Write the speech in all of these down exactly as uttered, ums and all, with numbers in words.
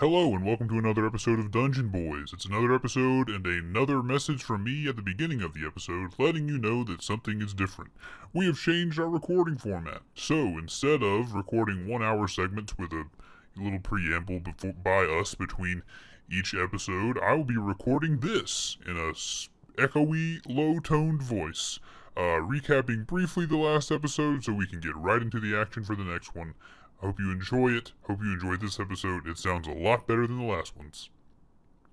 Hello and welcome to another episode of Dungeon Boys. It's another episode and another message from me at the beginning of the episode letting you know that something is different. We have changed our recording format. So instead of recording one hour segments with a little preamble before, by us between each episode, I will be recording this in a echoey, low-toned voice. Uh, recapping briefly the last episode so we can get right into the action for the next one. I hope you enjoy it. Hope you enjoyed this episode. It sounds a lot better than the last ones.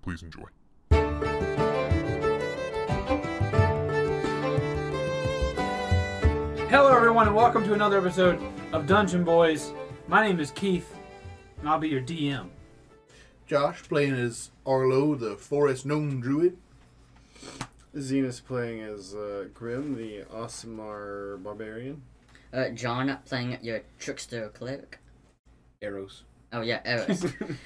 Please enjoy. Hello everyone and welcome to another episode of Dungeon Boys. My name is Keith and I'll be your D M. Josh playing as Arlo, the forest gnome druid. Xenos playing as uh, Grim, the Aasimar barbarian. Uh, John playing your trickster cleric. Eros. Oh yeah, Eros.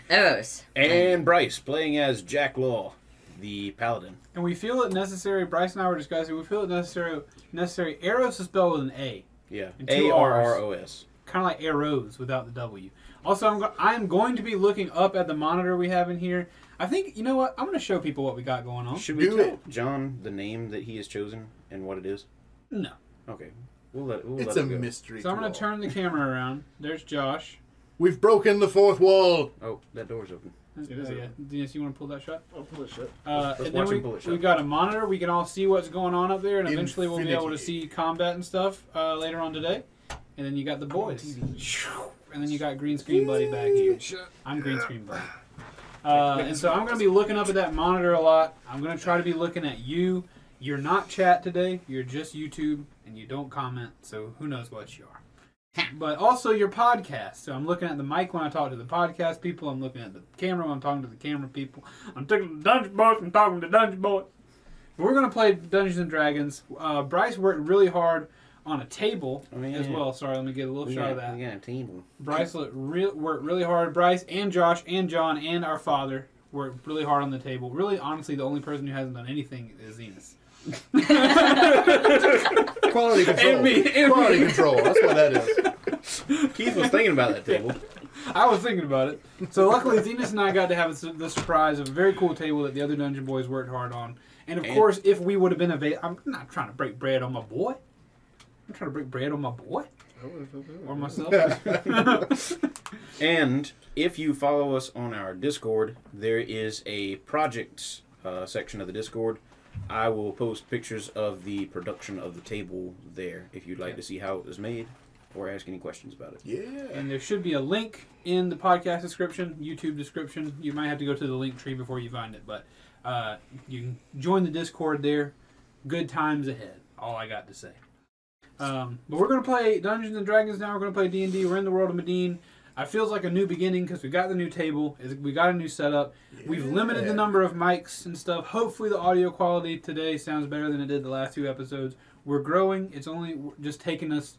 Eros. And Bryce playing as Jack Lawe, the paladin. And we feel it necessary. Bryce and I were discussing. We feel it necessary. Necessary. Eros is spelled with an A. Yeah. A R R O S. Kind of like arrows without the W. Also, I'm go I'm going to be looking up at the monitor we have in here. I think, you know what? I'm going to show people what we got going on. Should we tell John the name that he has chosen and what it is? No. Okay. We'll let, we'll it's let a it mystery. So I'm going to turn the camera around. There's Josh. We've broken the fourth wall. Oh, that door's open. It is. Yeah. Dennis, you want to pull that shut? I'll pull it shut. Uh, and then we, we've shut. got a monitor. We can all see what's going on up there, and Infinity. Eventually we'll be able to see combat and stuff uh, later on today. And then you got the boys. And then you got green screen buddy back here. I'm green screen buddy. Uh, and so I'm going to be looking up at that monitor a lot. I'm going to try to be looking at you. You're not chat today. You're just YouTube, and you don't comment, so who knows what you are. But also your podcast. So I'm looking at the mic when I talk to the podcast people. I'm looking at the camera when I'm talking to the camera people. I'm talking to Dungeon Boys. I'm talking to Dungeon Boys. We're going to play Dungeons and Dragons. Uh, Bryce worked really hard on a table oh, yeah. as well. Sorry, let me get a little we shot got, of that. We got a table. Bryce re worked really hard. Bryce and Josh and John and our father worked really hard on the table. Really, honestly, the only person who hasn't done anything is Xenos. Quality control. And me, and Quality me. control. That's what that is. Keith was thinking about that table. I was thinking about it. So luckily, Xenos and I got to have the surprise of a very cool table that the other Dungeon Boys worked hard on. And of and course, if we would have been available, I'm not trying to break bread on my boy. I'm trying to break bread on my boy. Or myself. And if you follow us on our Discord, there is a projects uh, section of the Discord. I will post pictures of the production of the table there if you'd like yeah. to see how it was made or ask any questions about it. Yeah. And there should be a link in the podcast description, YouTube description. You might have to go to the link tree before you find it, but uh, you can join the Discord there. Good times ahead. All I got to say. Um, but we're going to play Dungeons and Dragons now. We're going to play D and D. We're in the world of Medin. It feels like a new beginning because we got the new table. We got a new setup. Yeah. We've limited the number of mics and stuff. Hopefully the audio quality today sounds better than it did the last two episodes. We're growing. It's only just taken us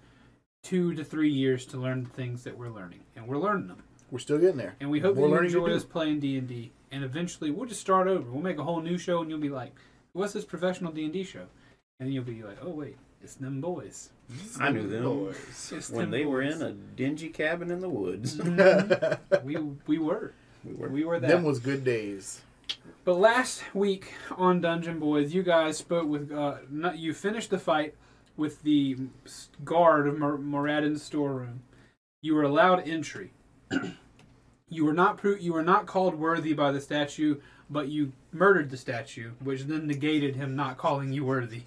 two to three years to learn the things that we're learning. And we're learning them. We're still getting there. And we hope that you enjoy us playing D and D. And eventually we'll just start over. We'll make a whole new show and you'll be like, what's this professional D and D show? And then you'll be like, oh, wait. It's them boys. It's I knew them boys. It's when them they boys. were in a dingy cabin in the woods. Mm-hmm. we, we were. We were. We were that. Them was good days. But last week on Dungeon Boys, you guys spoke with... Uh, not, you finished the fight with the guard of Moradin's storeroom. You were allowed entry. you, were not pro you were not called worthy by the statue... But you murdered the statue, which then negated him not calling you worthy.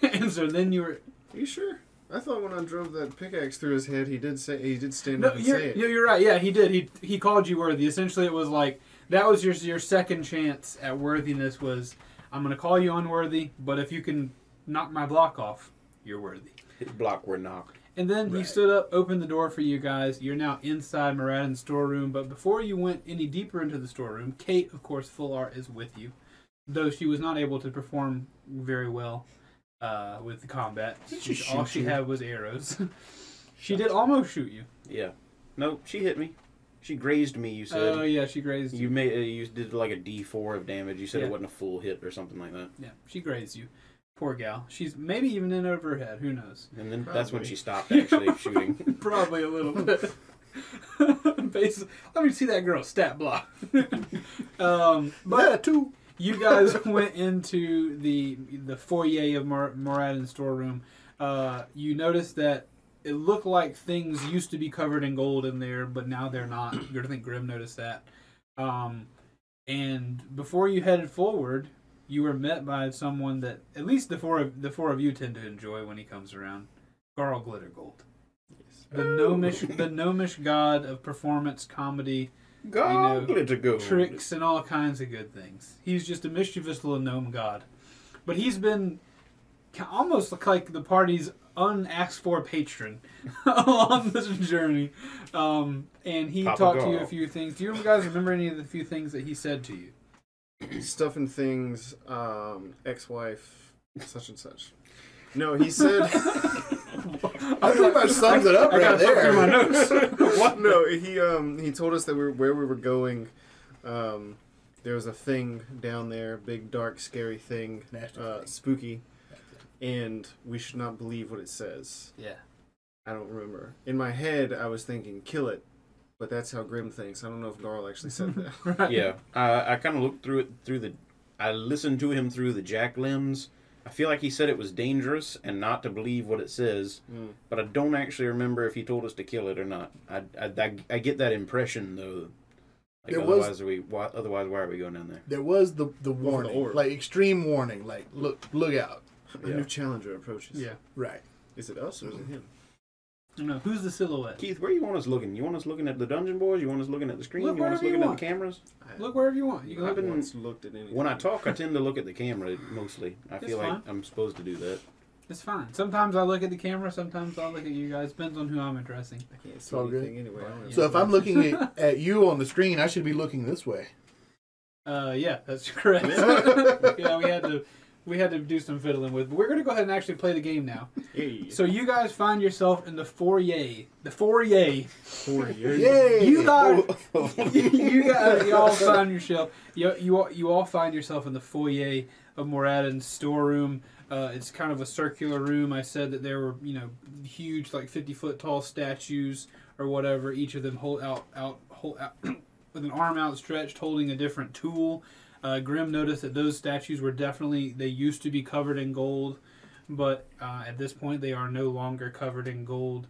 And so then you were... Are you sure? I thought when I drove that pickaxe through his head, he did say he did stand no, up and say it. No, you're right. Yeah, he did. He he called you worthy. Essentially, it was like, that was your, your second chance at worthiness was, I'm going to call you unworthy, but if you can knock my block off, you're worthy. His block were knocked. And then right. he stood up, opened the door for you guys. You're now inside Moradin's storeroom. But before you went any deeper into the storeroom, Kate, of course, Fullheart is with you. Though she was not able to perform very well uh, with the combat. She she all she you? had was arrows. she did almost shoot you. Yeah. No, she hit me. She grazed me, you said. Oh, yeah, she grazed you. You, made, uh, you did like a D four of damage. You said yeah. it wasn't a full hit or something like that. Yeah, she grazed you. Poor gal. She's maybe even in over her head. Who knows? And then Probably. that's when she stopped actually shooting. Probably a little bit. Basically, let me see that girl's stat block. um, but yeah, two. You guys went into the the foyer of Mor Moradin's storeroom. Uh, you noticed that it looked like things used to be covered in gold in there, but now they're not. I think Grim noticed that. Um, and before you headed forward, you were met by someone that at least the four of, the four of you tend to enjoy when he comes around, Garl Glittergold. The gnomish, the gnomish god of performance, comedy, god, you know, tricks, and all kinds of good things. He's just a mischievous little gnome god. But he's been almost like the party's unasked-for patron along this journey. Um, and he Papa talked Garl. to you a few things. Do you guys remember any of the few things that he said to you? Stuff and things, um, ex-wife, such and such. No, he said... I pretty much sums it up right there. My notes. What? No, he um he told us that we were, where we were going, um, there was a thing down there, big dark scary thing, uh, spooky, and we should not believe what it says. Yeah, I don't remember. In my head, I was thinking kill it, but that's how Grim thinks. I don't know if Garl actually said that. Right. Yeah, uh, I kind of looked through it through the, I listened to him through the jack limbs. I feel like he said it was dangerous and not to believe what it says, mm. but I don't actually remember if he told us to kill it or not. I, I, I, I get that impression, though. Like, there otherwise, was, are we, why, otherwise, why are we going down there? There was the, the warning, warning like extreme warning, like, look look out. Yeah. A new challenger approaches. Yeah. Right. Is it us or is it him? I don't know. Who's the silhouette? Keith, where do you want us looking? You want us looking at the Dungeon Boys? You want us looking at the screen? Look you want us looking at the cameras? I, look wherever you want. You I've been, once looked at anything. When I talk, I tend to look at the camera, mostly. I it's feel fine. like I'm supposed to do that. It's fine. Sometimes I look at the camera, sometimes I look at you guys. Depends on who I'm addressing. I can't see anything anyway. Yeah. So if I'm looking at, at you on the screen, I should be looking this way. Uh, yeah, that's correct. Yeah, we had to... We had to do some fiddling with, but we're going to go ahead and actually play the game now. Hey. So you guys find yourself in the foyer. The foyer. Foyer. Yay. You guys, you guys, you all find yourself. You you all, you all find yourself in the foyer of Moradin's storeroom. Uh, it's kind of a circular room. I said that there were, you know, huge, like fifty foot tall statues or whatever. Each of them hold out out hold out with an arm outstretched, holding a different tool. Uh, Grim noticed that those statues were definitely, they used to be covered in gold, but uh, at this point they are no longer covered in gold.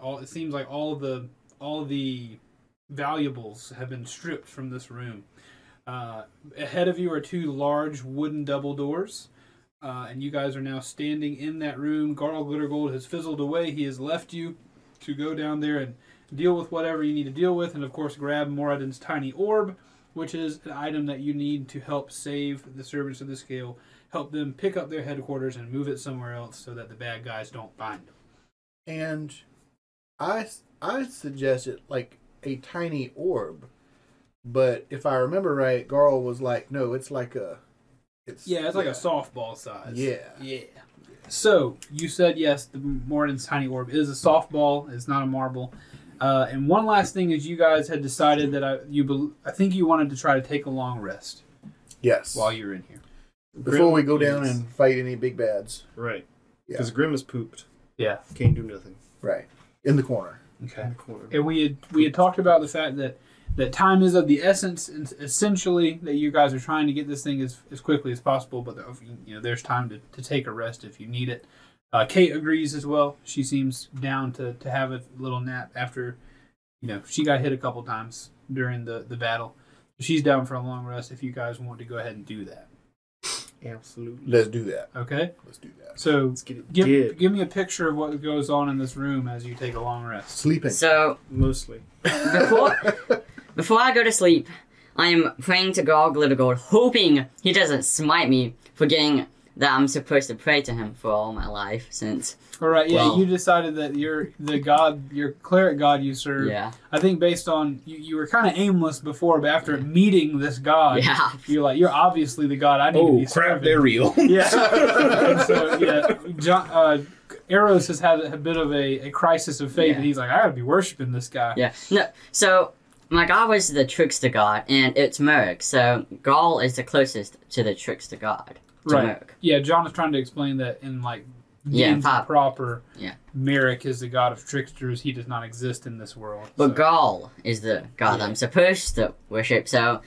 All, it seems like all the all the valuables have been stripped from this room. Uh, ahead of you are two large wooden double doors, uh, and you guys are now standing in that room. Garl Glittergold has fizzled away. He has left you to go down there and deal with whatever you need to deal with, and of course grab Moradin's tiny orb, which is an item that you need to help save the servants of the scale, help them pick up their headquarters and move it somewhere else so that the bad guys don't find them. And I, I suggested, like, a tiny orb. But if I remember right, Garl was like, no, it's like a... It's, yeah, it's like yeah. a softball size. Yeah. Yeah. So, you said, yes, the Moradin's tiny orb is a softball. It's not a marble. Uh, and one last thing is, you guys had decided that I you be, I think you wanted to try to take a long rest. Yes. While you're in here, before Grim, we go down yes. and fight any big bads. Right. Because yeah. Grim is pooped. Yeah. Can't do nothing. Right. In the corner. Okay. In the corner. And we had we had talked about the fact that that time is of the essence, and essentially that you guys are trying to get this thing as as quickly as possible. But the, you know, there's time to to take a rest if you need it. Uh, Kate agrees as well. She seems down to, to have a little nap after, you know, she got hit a couple times during the, the battle. She's down for a long rest if you guys want to go ahead and do that. Absolutely. Let's do that. Okay? Let's do that. So Let's get it give, did. give me a picture of what goes on in this room as you take a long rest. Sleeping. So mostly. Before, before I go to sleep, I am praying to Garl Glittergold, hoping he doesn't smite me for getting... that I'm supposed to pray to him for all my life since. All right, yeah, well, you decided that you're the god, your cleric god you serve. Yeah. I think based on you, you were kind of aimless before, but after yeah. meeting this god, yeah. you're like, you're obviously the god I need oh, to be serving. Oh crap, they're real. Yeah. And so yeah, John, uh, Eros has had a bit of a, a crisis of faith, yeah. and he's like, I gotta be worshiping this guy. Yeah. No. So my god was the trickster god, and it's Merrick. So Garl is the closest to the trickster god. Right. Merrick. Yeah, John is trying to explain that in like yeah, pop. proper. Yeah. Merrick is the god of tricksters. He does not exist in this world. But so. Garl is the god yeah. I'm supposed to worship. So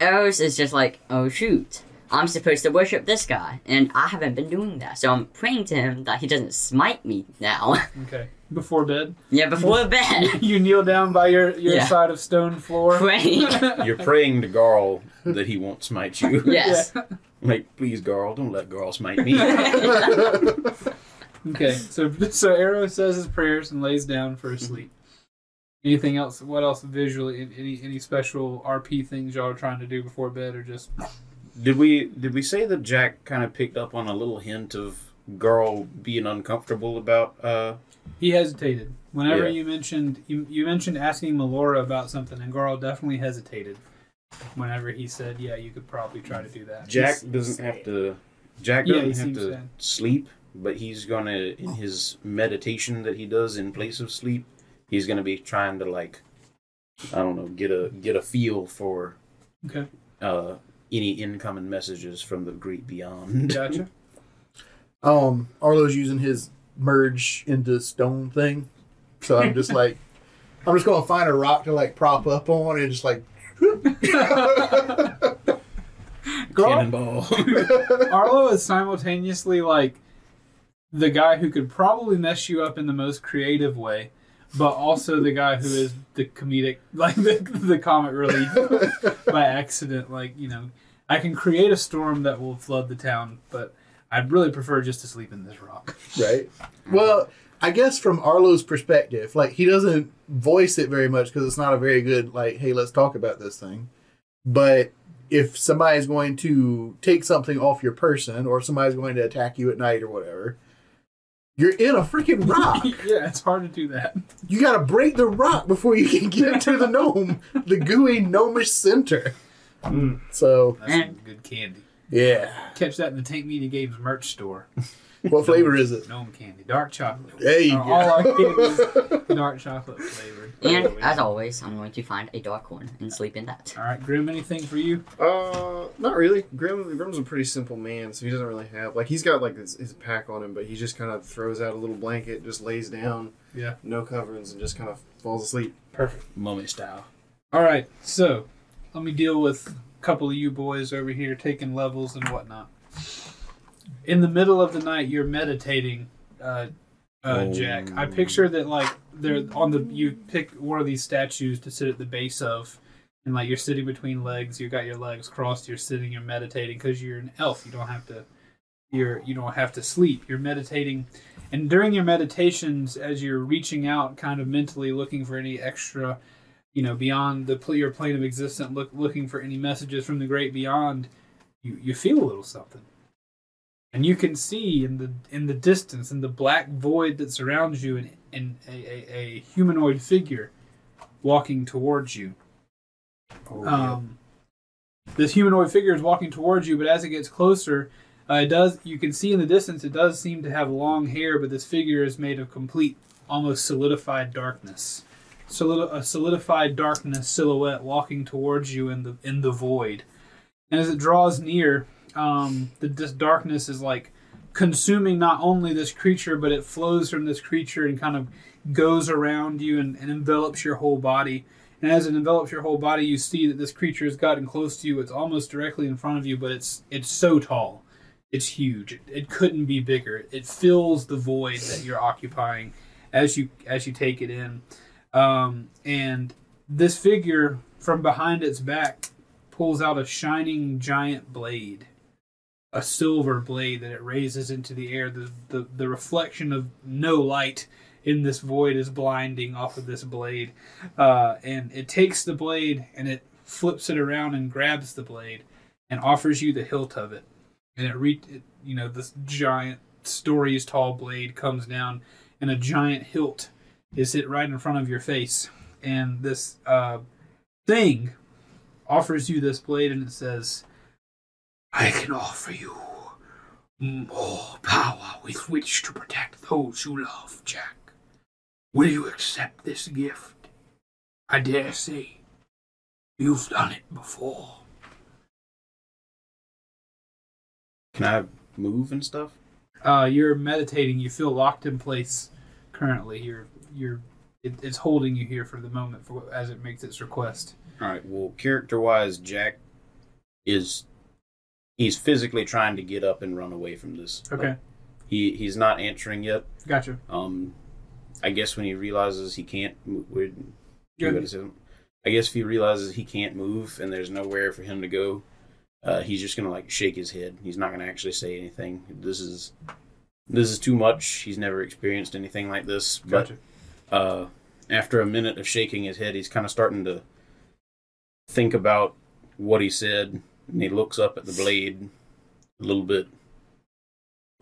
Eros is just like, oh shoot, I'm supposed to worship this guy, and I haven't been doing that. So I'm praying to him that he doesn't smite me now. Okay. Before bed? Yeah, before bed. You kneel down by your, your yeah. side of stone floor. Praying. You're praying to Garl that he won't smite you. Yes. Yeah. Like, please, Garl, don't let Garl smite me. Okay, so so Eros says his prayers and lays down for a sleep. Anything else? What else visually? Any any special R P things y'all are trying to do before bed, or just? Did we did we say that Jack kind of picked up on a little hint of Garl being uncomfortable about? Uh... He hesitated whenever yeah. you mentioned you, you mentioned asking Melora about something, and Garl definitely hesitated. Whenever he said, "Yeah, you could probably try to do that." Jack doesn't have to. Jack doesn't have to sleep, but he's gonna in his meditation that he does in place of sleep, he's gonna be trying to like, I don't know, get a get a feel for okay uh, any incoming messages from the great beyond. Gotcha. um, Arlo's using his merge into stone thing, so I'm just like, I'm just gonna find a rock to like prop up on and just like. Cannonball. Arlo is simultaneously like the guy who could probably mess you up in the most creative way, but also the guy who is the comedic, like the, the comic relief by accident. Like, you know, I can create a storm that will flood the town, but I'd really prefer just to sleep in this rock. Right. Well, I guess from Arlo's perspective, like, he doesn't voice it very much because it's not a very good, like, hey, let's talk about this thing. But if somebody's going to take something off your person, or somebody's going to attack you at night or whatever, you're in a freaking rock. Yeah, it's hard to do that. You got to break the rock before you can get into the gnome, the gooey gnomish center. Mm. So that's some good candy. Yeah. Catch that in the Tank Media Games merch store. What flavor is it? Gnome candy. Dark chocolate. There you uh, go. All our candies, dark chocolate flavored. And, as always, I'm going to find a dark one and sleep in that. All right, Grim, anything for you? Uh, not really. Grim, Grim's a pretty simple man, so he doesn't really have... Like, he's got, like, his, his pack on him, but he just kind of throws out a little blanket, just lays down, yeah, no coverings, and just kind of falls asleep. Perfect. Mummy style. All right, so let me deal with a couple of you boys over here taking levels and whatnot. In the middle of the night, you're meditating, uh, uh, oh. Jack. I picture that like they're on the. You pick one of these statues to sit at the base of, and like you're sitting between legs. You got your legs crossed. You're sitting. You're meditating because you're an elf. You don't have to. You're you don't have to sleep. You're meditating, and during your meditations, as you're reaching out, kind of mentally looking for any extra, you know, beyond the your plane of existence, look, looking for any messages from the great beyond. You you feel a little something. And you can see in the in the distance, in the black void that surrounds you, in, in a, a, a humanoid figure walking towards you. Oh, um, yeah. This humanoid figure is walking towards you, but as it gets closer, uh, it does. You can see in the distance it does seem to have long hair, but this figure is made of complete, almost solidified darkness. Solid, a solidified darkness silhouette walking towards you in the in the void, and as it draws near. Um, the this darkness is like consuming not only this creature, but it flows from this creature and kind of goes around you and, and envelops your whole body. And as it envelops your whole body, you see that this creature has gotten close to you. It's almost directly in front of you, but it's it's so tall, it's huge. It, it couldn't be bigger. It fills the void that you're occupying as you as you take it in. Um, and this figure from behind its back pulls out a shining giant blade. A silver blade that it raises into the air. The, the the reflection of no light in this void is blinding off of this blade. Uh, and it takes the blade and it flips it around and grabs the blade and offers you the hilt of it. And it, re- it you know, this giant stories tall blade comes down and a giant hilt is hit right in front of your face. And this uh, thing offers you this blade and it says, I can offer you more power with which to protect those you love, Jack. Will you accept this gift? I dare say you've done it before. Can I move and stuff? Uh, you're meditating. You feel locked in place. Currently, you're you're it, it's holding you here for the moment for as it makes its request. All right. Well, character-wise, Jack is he's physically trying to get up and run away from this. Okay. He he's not answering yet. Gotcha. Um, I guess when he realizes he can't move, I guess if he realizes he can't move and there's nowhere for him to go, uh, he's just gonna like shake his head. He's not gonna actually say anything. This is this is too much. He's never experienced anything like this. Gotcha. But uh, after a minute of shaking his head, he's kind of starting to think about what he said, and he looks up at the blade a little bit.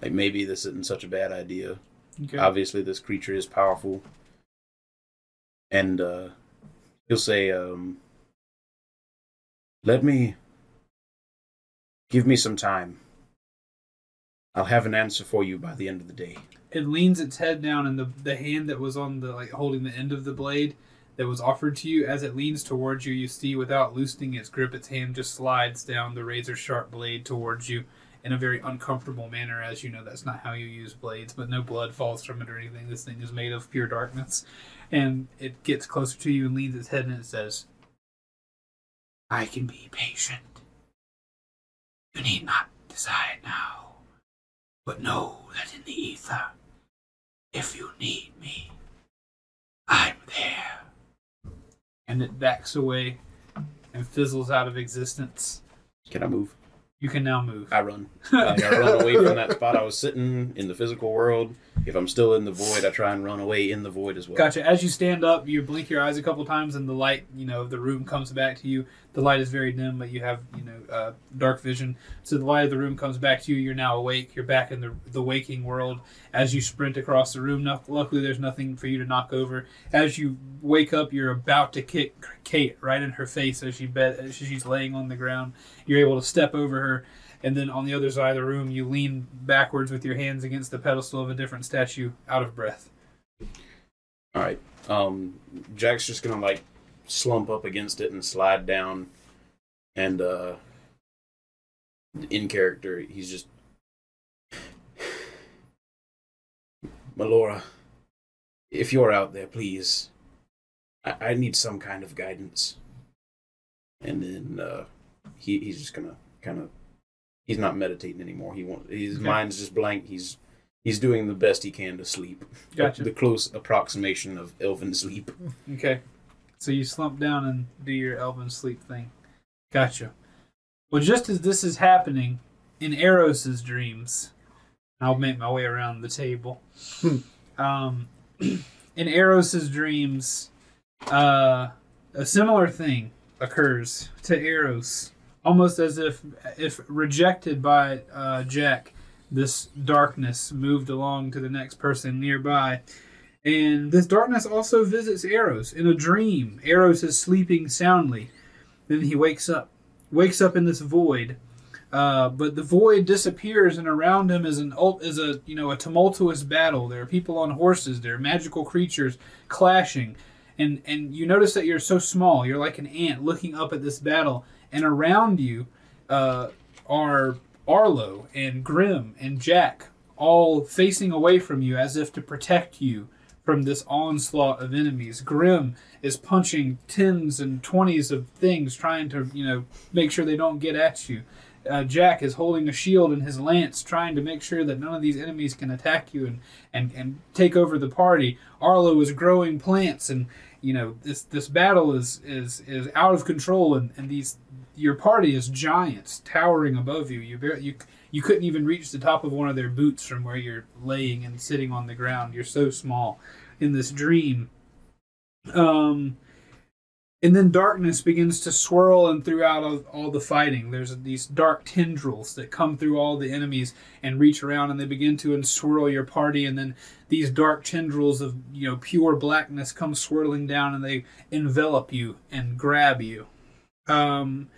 Like, maybe this isn't such a bad idea. Okay. Obviously, this creature is powerful. And uh, he'll say, um, let me... Give me some time. I'll have an answer for you by the end of the day. It leans its head down, and the, the hand that was on the, like, holding the end of the blade that was offered to you, as it leans towards you, you see, without loosening its grip, its hand just slides down the razor-sharp blade towards you. In a very uncomfortable manner, as you know, that's not how you use blades, but no blood falls from it or anything. This thing is made of pure darkness. And it gets closer to you and leans its head and it says, I can be patient. You need not decide now, but know that in the ether, if you need me, I'm there. And it backs away and fizzles out of existence. Can I move? You can now move. I run. Like, I run away from that spot I was sitting in the physical world. If I'm still in the void, I try and run away in the void as well. Gotcha. As you stand up, you blink your eyes a couple times, and the light, you know, the room comes back to you. The light is very dim, but you have, you know, uh, dark vision. So the light of the room comes back to you. You're now awake. You're back in the the waking world. As you sprint across the room, no, luckily there's nothing for you to knock over. As you wake up, you're about to kick Kate right in her face as she bed as she's laying on the ground. You're able to step over her. And then on the other side of the room, you lean backwards with your hands against the pedestal of a different statue, out of breath. All right. Um, Jack's just going to, like, slump up against it and slide down. And uh, in character, he's just... Melora, if you're out there, please. I, I need some kind of guidance. And then uh, he he's just going to kind of... He's not meditating anymore. He won't, his okay. mind's just blank. He's he's doing the best he can to sleep. Gotcha. The close approximation of elven sleep. Okay. So you slump down and do your elven sleep thing. Gotcha. Well, just as this is happening, in Eros' dreams, I'll make my way around the table. um, in Eros' dreams, uh, a similar thing occurs to Eros. Almost as if, if rejected by uh, Jack, this darkness moved along to the next person nearby. And this darkness also visits Eros in a dream. Eros is sleeping soundly. Then he wakes up. Wakes up in this void. Uh, but the void disappears, and around him is an is a you know a tumultuous battle. There are people on horses. There are magical creatures clashing. And, and you notice that you're so small. You're like an ant looking up at this battle. And around you uh, are Arlo and Grim and Jack, all facing away from you as if to protect you from this onslaught of enemies. Grim is punching tens and twenties of things, trying to, you know, make sure they don't get at you. Uh, Jack is holding a shield and his lance, trying to make sure that none of these enemies can attack you and, and, and take over the party. Arlo is growing plants, and, you know, this this battle is is, is out of control, and, and these your party is giants towering above you. You, barely, you. you couldn't even reach the top of one of their boots from where you're laying and sitting on the ground. You're so small in this dream. Um... And then darkness begins to swirl, and throughout all, all the fighting, there's these dark tendrils that come through all the enemies and reach around, and they begin to enswirl your party. And then these dark tendrils of you know pure blackness come swirling down, and they envelop you and grab you. Um,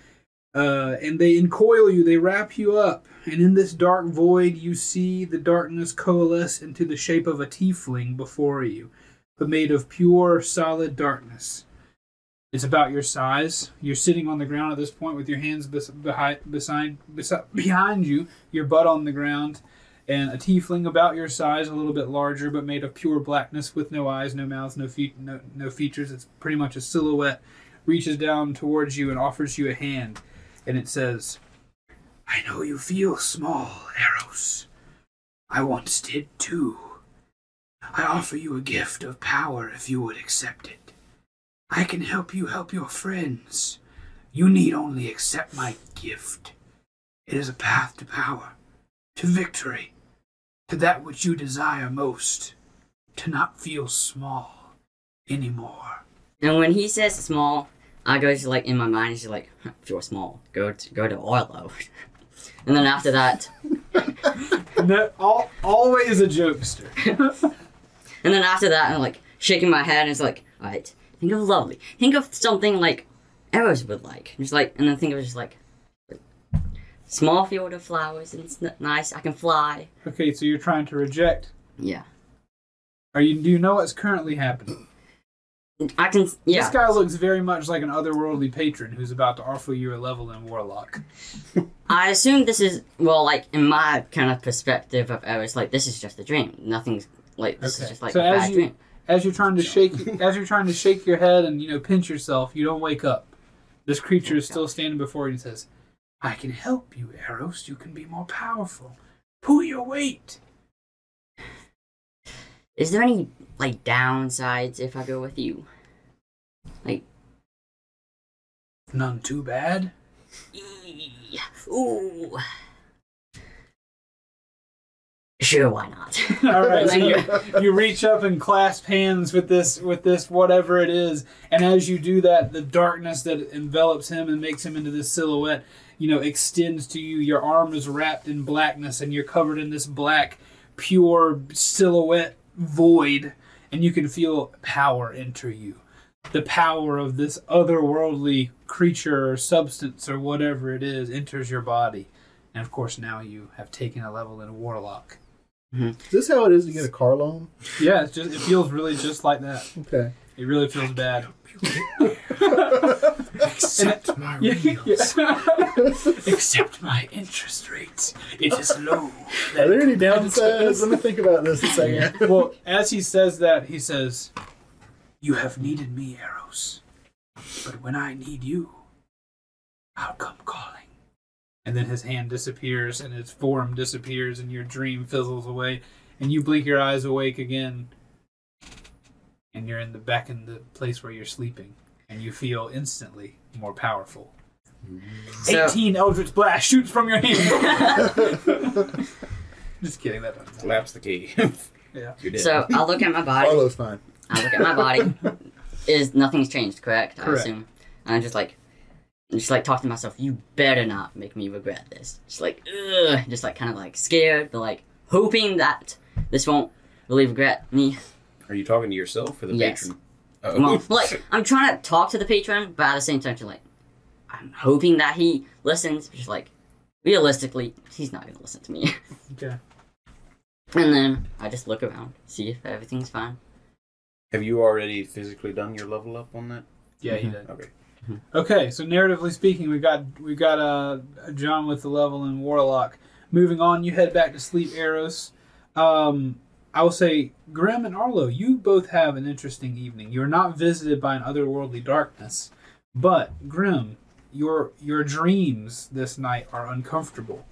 uh, and they encoil you, they wrap you up. And in this dark void, you see the darkness coalesce into the shape of a tiefling before you, but made of pure, solid darkness. It's about your size. You're sitting on the ground at this point with your hands bes behind, beside, beside, behind you, your butt on the ground. and a tiefling about your size, a little bit larger, but made of pure blackness with no eyes, no mouth, no feet, no, no features. It's pretty much a silhouette, reaches down towards you and offers you a hand. And it says, "I know you feel small, Eros. I once did too. I offer you a gift of power if you would accept it. I can help you help your friends. You need only accept my gift. It is a path to power, to victory, to that which you desire most, to not feel small anymore." And when he says small, I go to, like, in my mind, he's like, if you're small, go to, go to Arlo. And then after that... no, all, always a jokester. And then after that, I'm like, shaking my head, and it's like, alright, think of lovely. Think of something like Eros would like. Just like, and then think of just like, small field of flowers, and it's nice, I can fly. Okay, so you're trying to reject? Yeah. Are you? Do you know what's currently happening? I can, yeah. This guy looks very much like an otherworldly patron who's about to offer you a level in Warlock. I assume this is, well, like, in my kind of perspective of Eros, like, this is just a dream. Nothing's, like, this okay. is just, like, so a bad you, dream. As you're trying to shake, as you're trying to shake your head and, you know, pinch yourself, you don't wake up. This creature is still standing before you and says, "I can help you, Eros. You can be more powerful. Pull your weight." Is there any, like, downsides if I go with you? Like... None too bad? E Ooh. Sure, why not? Alright, so you, you reach up and clasp hands with this, with this whatever it is, and as you do that, the darkness that envelops him and makes him into this silhouette, you know, extends to you. Your arm is wrapped in blackness, and you're covered in this black, pure silhouette void, and you can feel power enter you. The power of this otherworldly creature or substance or whatever it is enters your body. And of course, now you have taken a level in a Warlock. Mm-hmm. Is this how it is to get a car loan? Yeah, it's just, it feels really just like that. Okay. It really feels bad. Accept my reels. Accept my interest rates. It is low. Are there any downsides? Let me think about this a second. Well, as he says that, he says, "You have needed me, Eros. But when I need you, I'll come calling." And then his hand disappears, and his form disappears, and your dream fizzles away. And you blink your eyes awake again. And you're in the back in the place where you're sleeping. And you feel instantly more powerful. So, eighteen Eldritch Blast shoots from your hand. Just kidding. That doesn't collapse the key. Yeah. So I look at my body. Arlo's fine. I look at my body. Is nothing's changed, correct? correct? I assume. And I'm just like, just like talking to myself. You better not make me regret this. Just like, ugh. Just like kind of like scared, but like hoping that this won't really regret me. Are you talking to yourself or the yes. patron? Uh-oh. Well, like, I'm trying to talk to the patron, but at the same time, to like, I'm hoping that he listens. Just like, realistically, he's not gonna listen to me. Okay. And then I just look around, see if everything's fine. Have you already physically done your level up on that? Yeah, mm-hmm. he did. Okay. Mm-hmm. Okay. So narratively speaking, we got we got uh John with the level in Warlock. Moving on, you head back to sleep, Eros. Um. I will say, Grim and Arlo, you both have an interesting evening. You're not visited by an otherworldly darkness, but Grim, your your dreams this night are uncomfortable.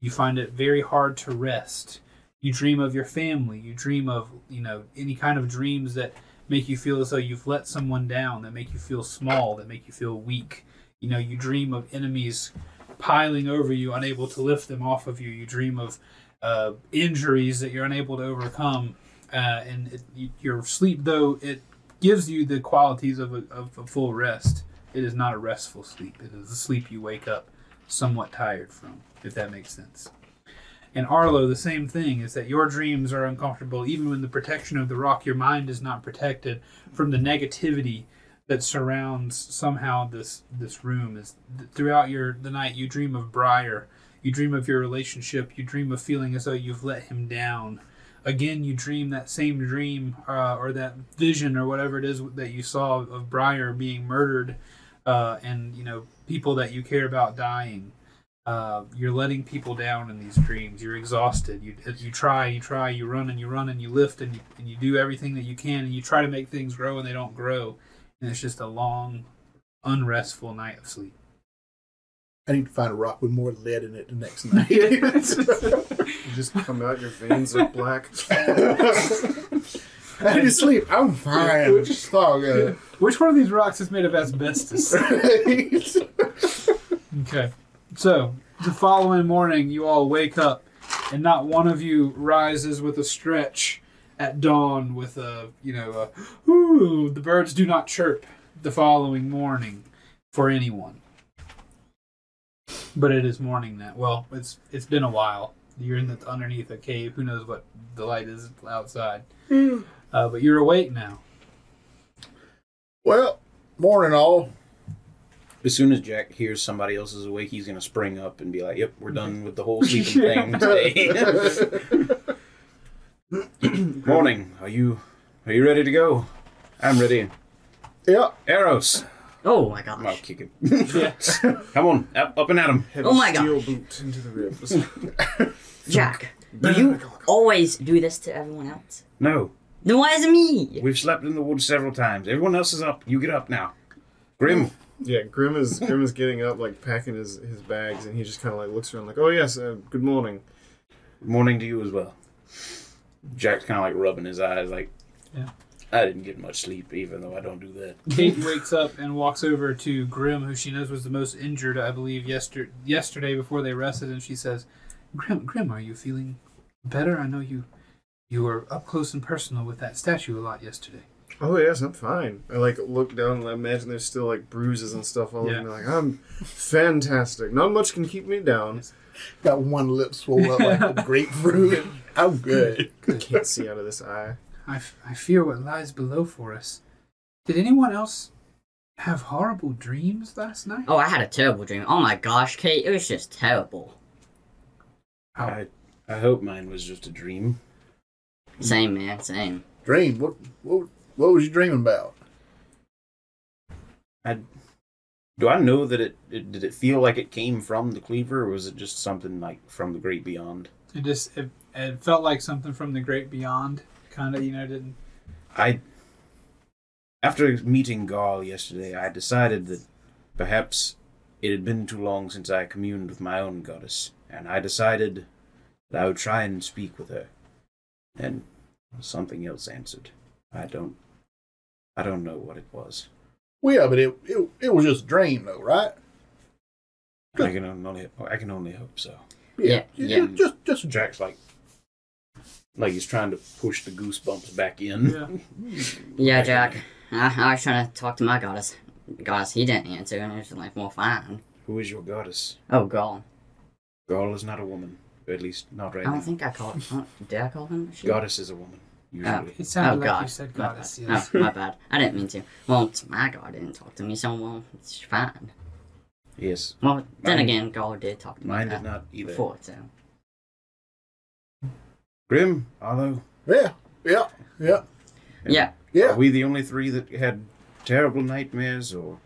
You find it very hard to rest. You dream of your family. You dream of, you know, any kind of dreams that make you feel as though you've let someone down, that make you feel small, that make you feel weak. You know, you dream of enemies piling over you, unable to lift them off of you. You dream of Uh, injuries that you're unable to overcome, uh, and it, you, your sleep, though it gives you the qualities of a, of a full rest, it is not a restful sleep. It is a sleep you wake up somewhat tired from, if that makes sense. And Arlo, the same thing is that your dreams are uncomfortable even when the protection of the rock. Your mind is not protected from the negativity that surrounds somehow this this room. Is th throughout your the night you dream of Briar. You dream of your relationship. You dream of feeling as though you've let him down. Again, you dream that same dream uh, or that vision or whatever it is that you saw of Briar being murdered uh, and, you know, people that you care about dying. Uh, you're letting people down in these dreams. You're exhausted. You you try, you try, you run and you run and you lift and you, and you do everything that you can, and you try to make things grow and they don't grow. And it's just a long, unrestful night of sleep. I need to find a rock with more lead in it the next night. You just come out, your veins are black. I need to sleep. I'm fine. Which, yeah. Which one of these rocks is made of asbestos? Right. Okay. So, the following morning, you all wake up, and not one of you rises with a stretch at dawn with a, you know, a, ooh, the birds do not chirp the following morning for anyone. But it is morning now. Well, it's it's been a while. You're in the, underneath a cave. Who knows what the light is outside. Mm. Uh, but you're awake now. Well, morning all. As soon as Jack hears somebody else is awake, he's going to spring up and be like, yep, we're done with the whole sleeping thing today. Morning. Are you are you ready to go? I'm ready. Yeah. Eros. Oh, my gosh. I'll kick him. Yeah. Come on. Up, up and at him. Head oh, my gosh. Steel boot into the ribs. Jack, do you always do this to everyone else? No. Then why is it me? We've slept in the woods several times. Everyone else is up. You get up now. Grim. Yeah, Grim is Grim is getting up, like packing his, his bags, and he just kind of like looks around, like, "Oh yes, uh, good morning." Good morning to you as well. Jack's kind of like rubbing his eyes, like, "Yeah, I didn't get much sleep, even though I don't do that." Kate wakes up and walks over to Grim, who she knows was the most injured, I believe, yesterday yesterday before they rested, and she says, "Grim, Grim, are you feeling better? I know you you were up close and personal with that statue a lot yesterday." Oh, yes, I'm fine. I, like, look down and I imagine there's still, like, bruises and stuff all over yeah. me. Like, I'm fantastic. Not much can keep me down. Yes. Got one lip swole up like a grapefruit. I'm good. I can't see out of this eye. I, f- I fear what lies below for us. Did anyone else have horrible dreams last night? Oh, I had a terrible dream. Oh, my gosh, Kate, it was just terrible. Oh. I, I hope mine was just a dream. Same, man, same. Dream? What? What? What was you dreaming about? I, do I know that it, it... Did it feel like it came from the cleaver, or was it just something, like, from the great beyond? It just... It, it felt like something from the great beyond. Kind of, you know, didn't... I... After meeting Garl yesterday, I decided that perhaps it had been too long since I communed with my own goddess, and I decided that I would try and speak with her. And something else answered. I don't... I don't know what it was. Well, yeah, but it it, it was just a dream, though, right? Just, I can only I can only hope so. Yeah, yeah. yeah. Just just Jack's like like he's trying to push the goosebumps back in. Yeah, yeah Jack. I, I was trying to talk to my goddess. Goddess, he didn't answer, and I was like, "Well, fine." Who is your goddess? Oh, Garl. Garl is not a woman, or at least not right now. I don't now. think I called him. Did I call him? She... Goddess is a woman. Oh, it sounded oh, like God. You said goddess. My bad. Oh, my bad. I didn't mean to. Well, it's my God didn't talk to me, so well, it's fine. Yes. Well, then mine, again, God did talk to mine me. Mine did not either. Before, so. Grim, Arlo. Yeah, yeah, yeah. And yeah. Yeah. Are we the only three that had terrible nightmares, or?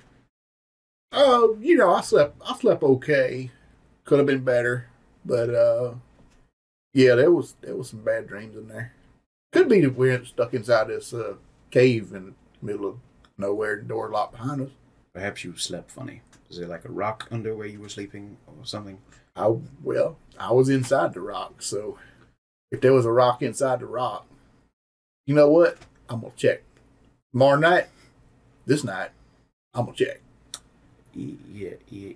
Oh, uh, you know, I slept. I slept okay. Could have been better, but uh, yeah, there was there was some bad dreams in there. Could be that we're stuck inside this uh, cave in the middle of nowhere, door locked behind us. Perhaps you slept funny. Is there like a rock under where you were sleeping or something? I, well, I was inside the rock, so if there was a rock inside the rock, you know what? I'm going to check. Tomorrow night, this night, I'm going to check. Yeah, yeah.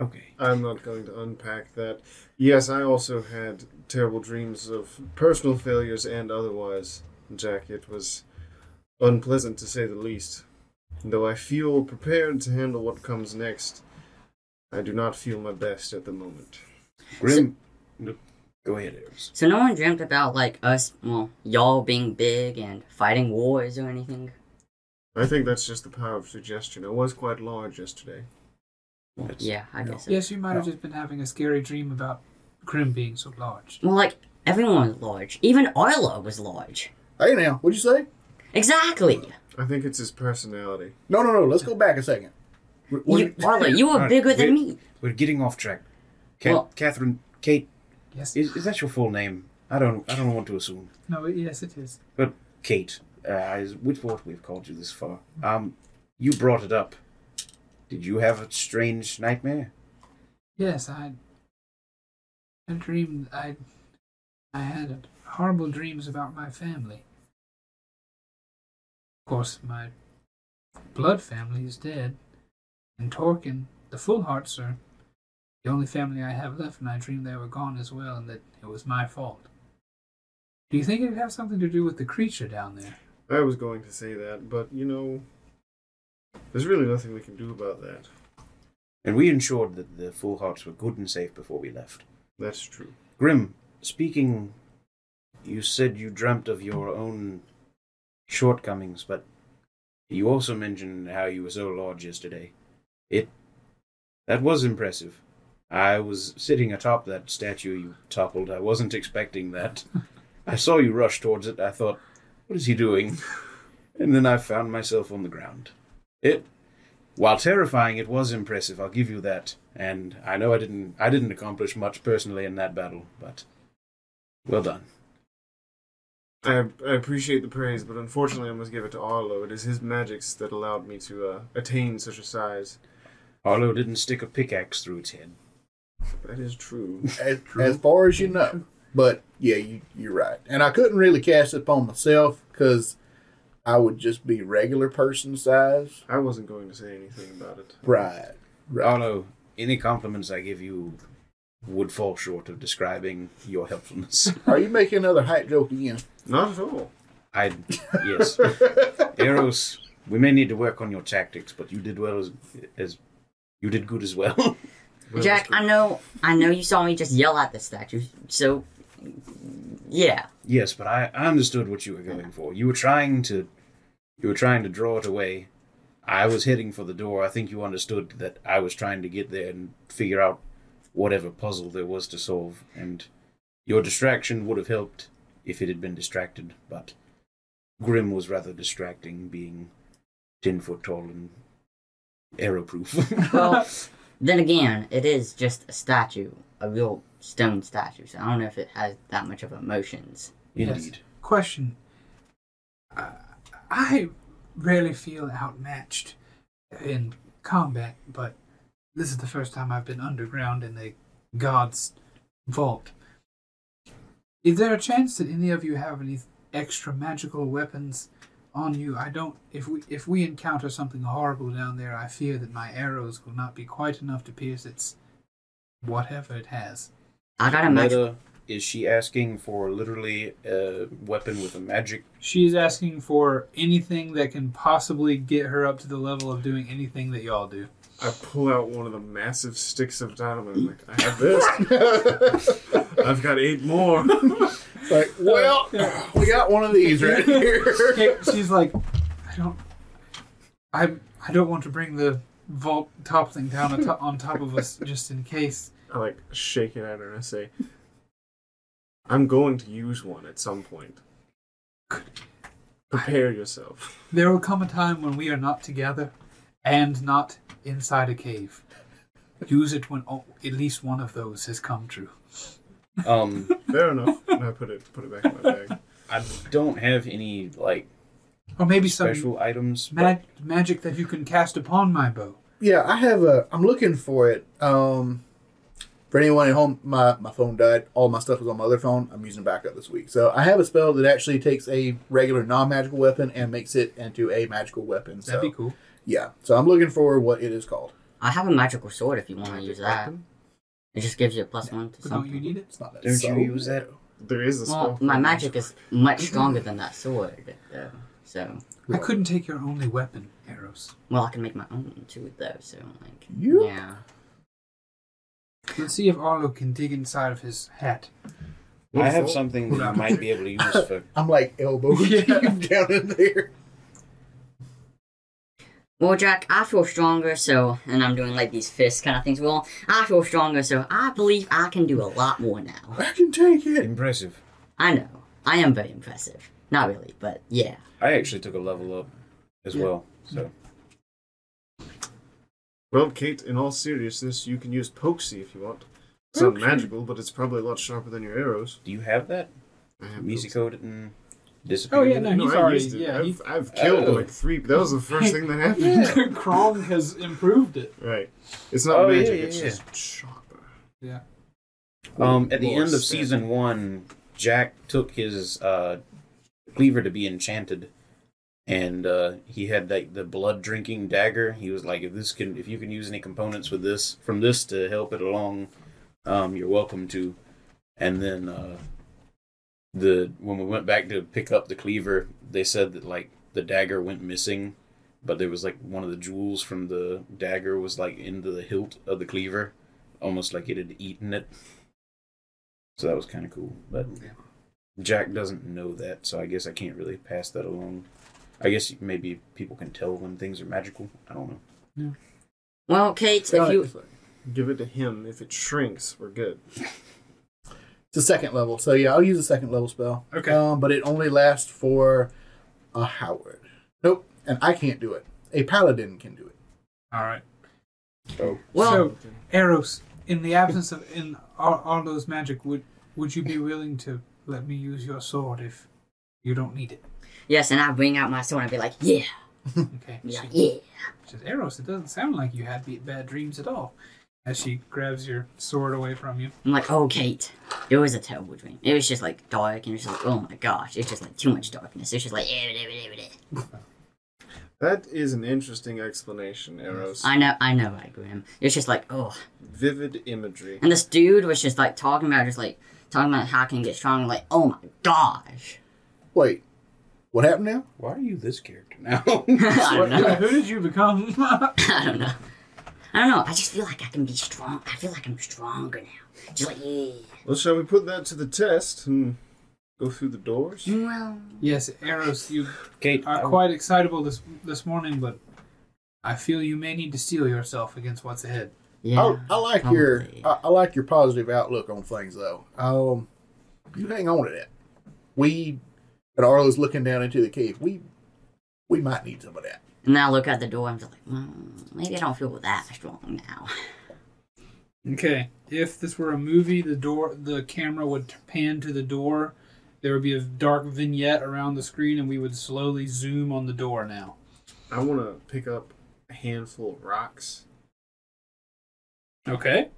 Okay. I'm not going to unpack that. Yes, I also had terrible dreams of personal failures and otherwise, Jack. It was unpleasant to say the least. Though I feel prepared to handle what comes next, I do not feel my best at the moment. Grim, so, no, go ahead, Eros. So no one dreamt about, like, us, well, y'all being big and fighting wars or anything? I think that's just the power of suggestion. I was quite large yesterday. Well, yeah, I guess. No. Yes, you might have no. just been having a scary dream about Grim being so large. Well, like, everyone was large. Even Arlo was large. Hey, now, what'd you say? Exactly. I think it's his personality. No, no, no, let's go back a second. We're, we're, you, Arlo, you were bigger right, than we're, me. We're getting off track. Can, well, Catherine, Kate, yes. is, is that your full name? I don't, I don't want to assume. No, yes, it is. But Kate, uh, is which what we've called you this far. Um, you brought it up. Did you have a strange nightmare? Yes, I. I dreamed. I. I had horrible dreams about my family. Of course, my blood family is dead, and Torkin, the Fullhearts, are the only family I have left, and I dreamed they were gone as well, and that it was my fault. Do you think it would have something to do with the creature down there? I was going to say that, but, you know, there's really nothing we can do about that. And we ensured that the Fullhearts were good and safe before we left. That's true. Grim, speaking, you said you dreamt of your own shortcomings, but you also mentioned how you were so large yesterday. It... that was impressive. I was sitting atop that statue you toppled. I wasn't expecting that. I saw you rush towards it. I thought, what is he doing? And then I found myself on the ground. It, while terrifying, it was impressive. I'll give you that. And I know I didn't, I didn't accomplish much personally in that battle, but well done. I, I appreciate the praise, but unfortunately I must give it to Arlo. It is his magics that allowed me to uh, attain such a size. Arlo didn't stick a pickaxe through its head. That is true. As, true. as far as you know. But, yeah, you, you're right. And I couldn't really cast it upon myself because I would just be regular person size. I wasn't going to say anything about it. Right. right. Arlo, any compliments I give you would fall short of describing your helpfulness. Are you making another height joke again? Not at all. I, yes. Eros, we may need to work on your tactics, but you did well as... as You did good as well. well Jack, I know I know you saw me just yell at the statue, so, yeah. Yes, but I, I understood what you were going for. You were trying to you were trying to draw it away. I was heading for the door. I think you understood that I was trying to get there and figure out whatever puzzle there was to solve, and your distraction would have helped if it had been distracted, but Grim was rather distracting, being ten foot tall and arrow-proof. Well, then again, it is just a statue, a real stone statue, so I don't know if it has that much of emotions. Indeed. Yes. Question. Uh, I rarely feel outmatched in combat, but this is the first time I've been underground in the god's vault. Is there a chance that any of you have any extra magical weapons on you? I don't, if we if we encounter something horrible down there, I fear that my arrows will not be quite enough to pierce its whatever it has. I got a magic. Is she asking for literally a weapon with a magic? She's asking for anything that can possibly get her up to the level of doing anything that y'all do. I pull out one of the massive sticks of dynamite. I'm like, I have this. I've got eight more. Like, well, uh, we got one of these right here. She's like, I don't, I, I don't want to bring the vault top thing down on top, on top of us just in case. I like shake it at her and I say, I'm going to use one at some point. Prepare I, yourself. There will come a time when we are not together, and not inside a cave. Use it when oh, at least one of those has come true. Um, Fair enough. I put it put it back in my bag. I don't have any like, or maybe special some items, mag- but... magic that you can cast upon my bow. Yeah, I have a. I'm looking for it. Um, for anyone at home, my my phone died. All my stuff was on my other phone. I'm using backup this week, so I have a spell that actually takes a regular non-magical weapon and makes it into a magical weapon. So, that'd be cool. Yeah, so I'm looking for what it is called. I have a magical sword if you want to use that. Weapon? It just gives you a plus one to but something. Don't you need it? It's not that don't so, you use that? There is a spell. Well, my magic is much stronger than that sword, though. So I couldn't take your only weapon, Eros. Well, I can make my own too, though. So like, yep. yeah. Let's see if Arlo can dig inside of his hat. What I have something that I might be able to use for. I'm like elbow down in there. Well, Jack, I feel stronger, so, and I'm doing like these fist kind of things. Well, I feel stronger, so I believe I can do a lot more now. I can take it. Impressive. I know. I am very impressive. Not really, but yeah. I actually took a level up as yeah. well, so. Well, Kate, in all seriousness, you can use Pokesy if you want. It's not magical, but it's probably a lot sharper than your arrows. Do you have that? I have Misiko didn't disappear. Oh, yeah, no, no he's I already... Yeah, I've, he... I've killed, oh. like, three... That was the first thing that happened. Yeah. Krong has improved it. Right. It's not oh, magic, yeah, yeah, it's yeah. just sharper. Yeah. Um, at the More end of spin. season one, Jack took his uh, cleaver to be enchanted, and uh, he had like the blood-drinking dagger. He was like, "If this can, if you can use any components with this from this to help it along, um, you're welcome to." And then uh, the when we went back to pick up the cleaver, they said that like the dagger went missing, but there was like one of the jewels from the dagger was like into the hilt of the cleaver, almost like it had eaten it. So that was kind of cool, but Jack doesn't know that, so I guess I can't really pass that along. I guess maybe people can tell when things are magical. I don't know. Yeah. Well, Kate, if you... Give it to him. If it shrinks, we're good. It's a second level, so yeah, I'll use a second level spell. Okay. Um, but it only lasts for a Howard. Nope, and I can't do it. A Paladin can do it. All right. Oh. Well, so, Eros, in the absence of... in. Arlo's magic, would would you be willing to let me use your sword if you don't need it? Yes, and I bring out my sword and be like, yeah. Okay. Be like, yeah. She says, Eros, it doesn't sound like you had bad dreams at all. As she grabs your sword away from you. I'm like, oh, Kate, it was a terrible dream. It was just like dark, and it was just like, oh my gosh, it's just like too much darkness. It's just like, eh. That is an interesting explanation, Eros. I know, I know, right, Grim. It's just like, oh. Vivid imagery. And this dude was just like talking about, just like, talking about how I can get strong, like, oh my gosh. Wait, what happened now? Why are you this character now? I don't know. Who did you become? I don't know. I don't know, I just feel like I can be strong. I feel like I'm stronger now. Just like, yeah. Well, shall we put that to the test? Hmm. Go through the doors? Well, yes, Eros, you Kate, are oh. quite excitable this this morning, but I feel you may need to steel yourself against what's ahead. Yeah, I, I like probably. your I, I like your positive outlook on things, though. Um, you hang on to that. We and Arlo's looking down into the cave. We we might need some of that. And I look at the door and I'm just like, mm, maybe I don't feel that strong now. Okay, if this were a movie, the door the camera would pan to the door. There would be a dark vignette around the screen, and we would slowly zoom on the door now. I want to pick up a handful of rocks. Okay.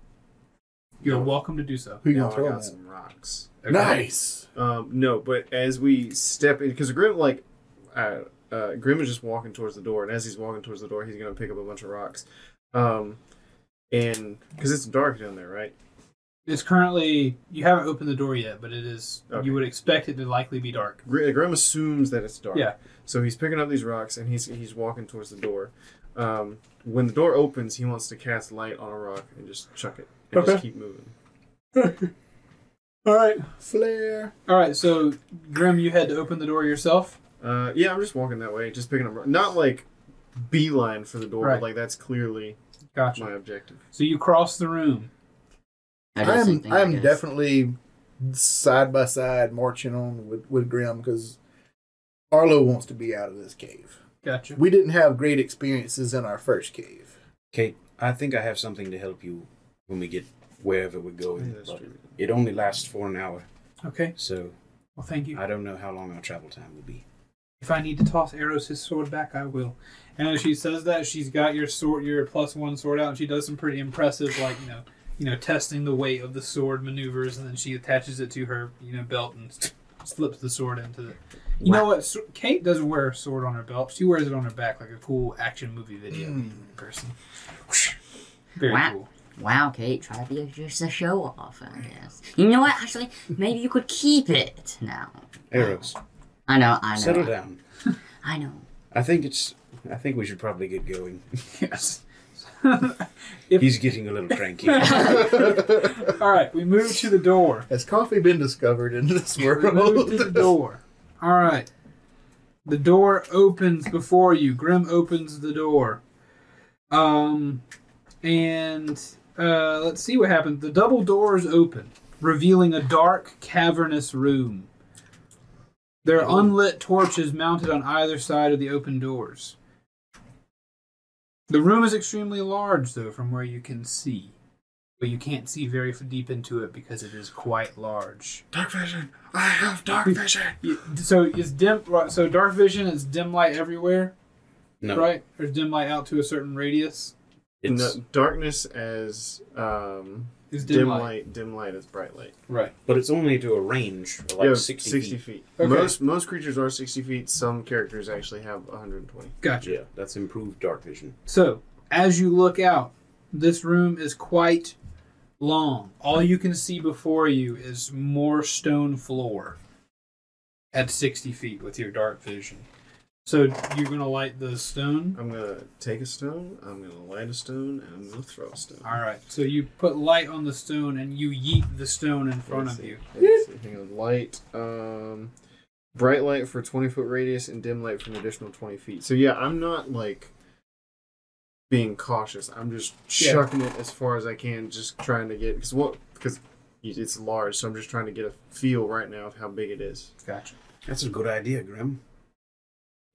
You're no. welcome to do so. Who no, I got that? some rocks. Okay. Nice! Um, no, but as we step in, because Grim, like, uh, uh, Grim is just walking towards the door, and as he's walking towards the door, he's going to pick up a bunch of rocks. Um, and because it's dark down there, right? It's currently, you haven't opened the door yet, but it is, okay. you would expect it to likely be dark. Grim assumes that it's dark. Yeah. So he's picking up these rocks, and he's he's walking towards the door. Um, when the door opens, he wants to cast light on a rock and just chuck it. And okay. just keep moving. All right. Flare. All right, so, Grim, you had to open the door yourself? Uh, yeah, I'm just walking that way, just picking up rocks. Not, like, beeline for the door, right. but, like, that's clearly gotcha. my objective. So you cross the room. I am I am definitely side by side marching on with, with Grim because Arlo wants to be out of this cave. Gotcha. We didn't have great experiences in our first cave. Kate, I think I have something to help you when we get wherever we go. Yeah, it only lasts for an hour. Okay. So, well, thank you. I don't know how long our travel time will be. If I need to toss Eros his sword back, I will. And as she says that, she's got your sword, your plus one sword out, and she does some pretty impressive, like, you know, you know, testing the weight of the sword maneuvers, and then she attaches it to her, you know, belt and slips the sword into the... You wow. know what? So Kate doesn't wear a sword on her belt. She wears it on her back like a cool action movie video mm. person. Very wow. cool. Wow, Kate, try to be just a show-off, I guess. You know what? Actually, maybe you could keep it now. Eros. I know, I know. Settle down. I know. I think it's... I think we should probably get going. Yes. If, he's getting a little cranky. All right, we move to the door. Has coffee been discovered in this world? We move to the door. All right. The door opens before you. Grim opens the door. Um, and uh, let's see what happens. The double doors open, revealing a dark, cavernous room. There are unlit torches mounted on either side of the open doors. The room is extremely large, though, from where you can see. But you can't see very deep into it because it is quite large. Dark vision. I have dark vision. So is dim. So dark vision is dim light everywhere. No. Right? Or dim light out to a certain radius. It's no, darkness as um, is dim, dim light. light. Dim light as bright light. Right. But it's only to a range of like yeah, sixty, sixty feet. feet. Okay. Most most creatures are sixty feet. Some characters actually have one hundred and twenty. Gotcha. Yeah, that's improved dark vision. So as you look out, this room is quite long. All you can see before you is more stone floor at sixty feet with your dark vision. So you're gonna light the stone. I'm gonna take a stone. I'm gonna light a stone, and I'm gonna throw a stone. All right. So you put light on the stone, and you yeet the stone in front Let's of see. you. Let's see. Hang on. Light, um, bright light for twenty foot radius, and dim light for an additional twenty feet. So yeah, I'm not like being cautious. I'm just chucking yeah. it as far as I can, just trying to get because what because it's large, so I'm just trying to get a feel right now of how big it is. Gotcha. That's a good idea, Grim.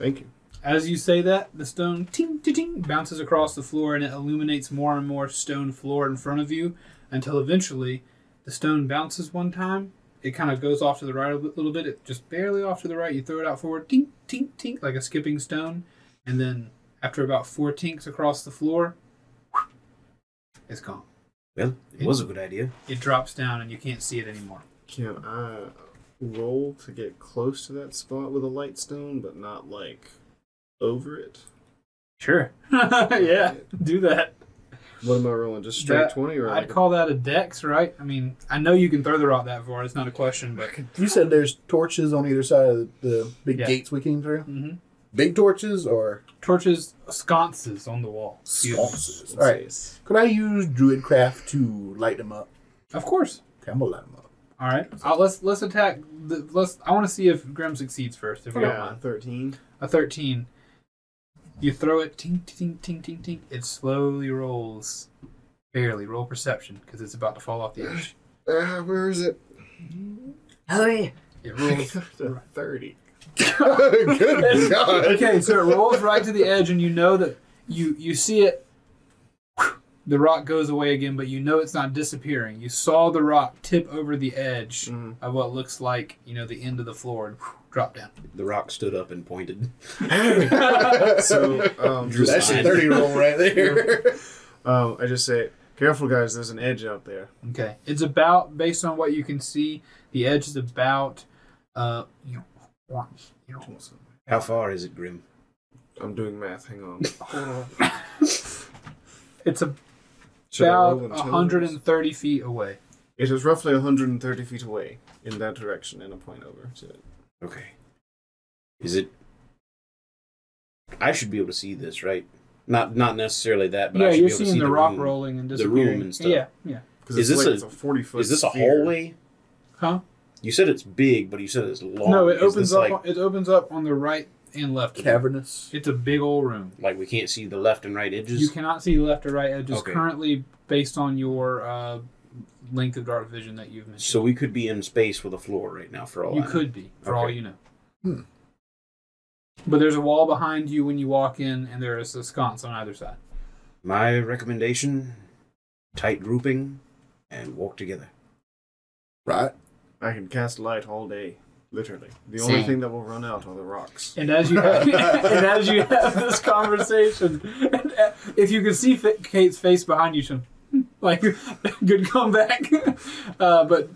Thank you. As you say that, the stone ting ting ting bounces across the floor, and it illuminates more and more stone floor in front of you until eventually the stone bounces one time. It kind of goes off to the right a little bit. It just barely off to the right. You throw it out forward, ting ting ting, like a skipping stone, and then after about four tinks across the floor, it's gone. Well, it, it was a good idea. It drops down and you can't see it anymore. Can I roll to get close to that spot with a light stone, but not like over it? Sure. Yeah, do that. What am I rolling? Just straight that, twenty? Or I'd like call that a dex, right? I mean, I know you can throw the rock that far. It's not a question, but... You said there's torches on either side of the big yeah. gates we came through? Mm-hmm. Big torches or torches, sconces on the wall. Sconces. All right. Could I use druidcraft to light them up? Of course. Okay, I'm gonna light them up. All right. I'll, let's let's attack. The, let's. I want to see if Grim succeeds first. If yeah, you don't mind. thirteen. A thirteen. You throw it. Ting ting ting ting ting. It slowly rolls. Barely. Roll perception because it's about to fall off the edge. Uh, where is it? Hurry! It rolls to thirty. Good God. Okay, so it rolls right to the edge, and you know that you you see it. The rock goes away again, but you know it's not disappearing. You saw the rock tip over the edge mm. of what looks like you know the end of the floor and drop down. The rock stood up and pointed. So um, that's a thirty roll right there. um, I just say, careful, guys. There's an edge out there. Okay, it's about based on what you can see. The edge is about uh, you know. How far is it, Grim? I'm doing math. Hang on. Hold on. It's a, about one hundred thirty feet away. It is roughly one hundred thirty feet away in that direction and a point over to it. Okay. Is it... I should be able to see this, right? Not not necessarily that, but yeah, I should be able to see the Yeah, you're seeing the rock room, rolling and disappearing. The room and stuff. Yeah, yeah. Is this, like a, it's a forty-foot is this a hallway? Huh? You said it's big, but you said it's long. No, it opens up. Like, on, it opens up on the right and left. Cavernous. It's a big old room. Like we can't see the left and right edges. You cannot see the left or right edges okay. currently, based on your uh, length of dark vision that you've mentioned. So we could be in space with a floor right now, for all you I know. You could be, for okay. all you know. Hmm. But there's a wall behind you when you walk in, and there is a sconce on either side. My recommendation: tight grouping, and walk together. Right. I can cast light all day, literally. The Same. only thing that will run out are the rocks. And as you have, and as you have this conversation, and, uh, if you can see F Kate's face behind you, she'll, like, good comeback. Uh, but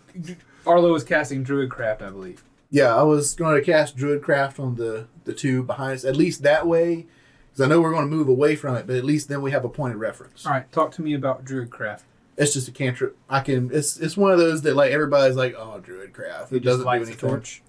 Arlo was casting Druidcraft, I believe. Yeah, I was going to cast Druidcraft on the, the two behind us, at least that way, because I know we're going to move away from it, but at least then we have a point of reference. All right, talk to me about Druidcraft. It's just a cantrip. I can. It's it's one of those that like everybody's like, oh, druidcraft. It, it doesn't do anything. Torch.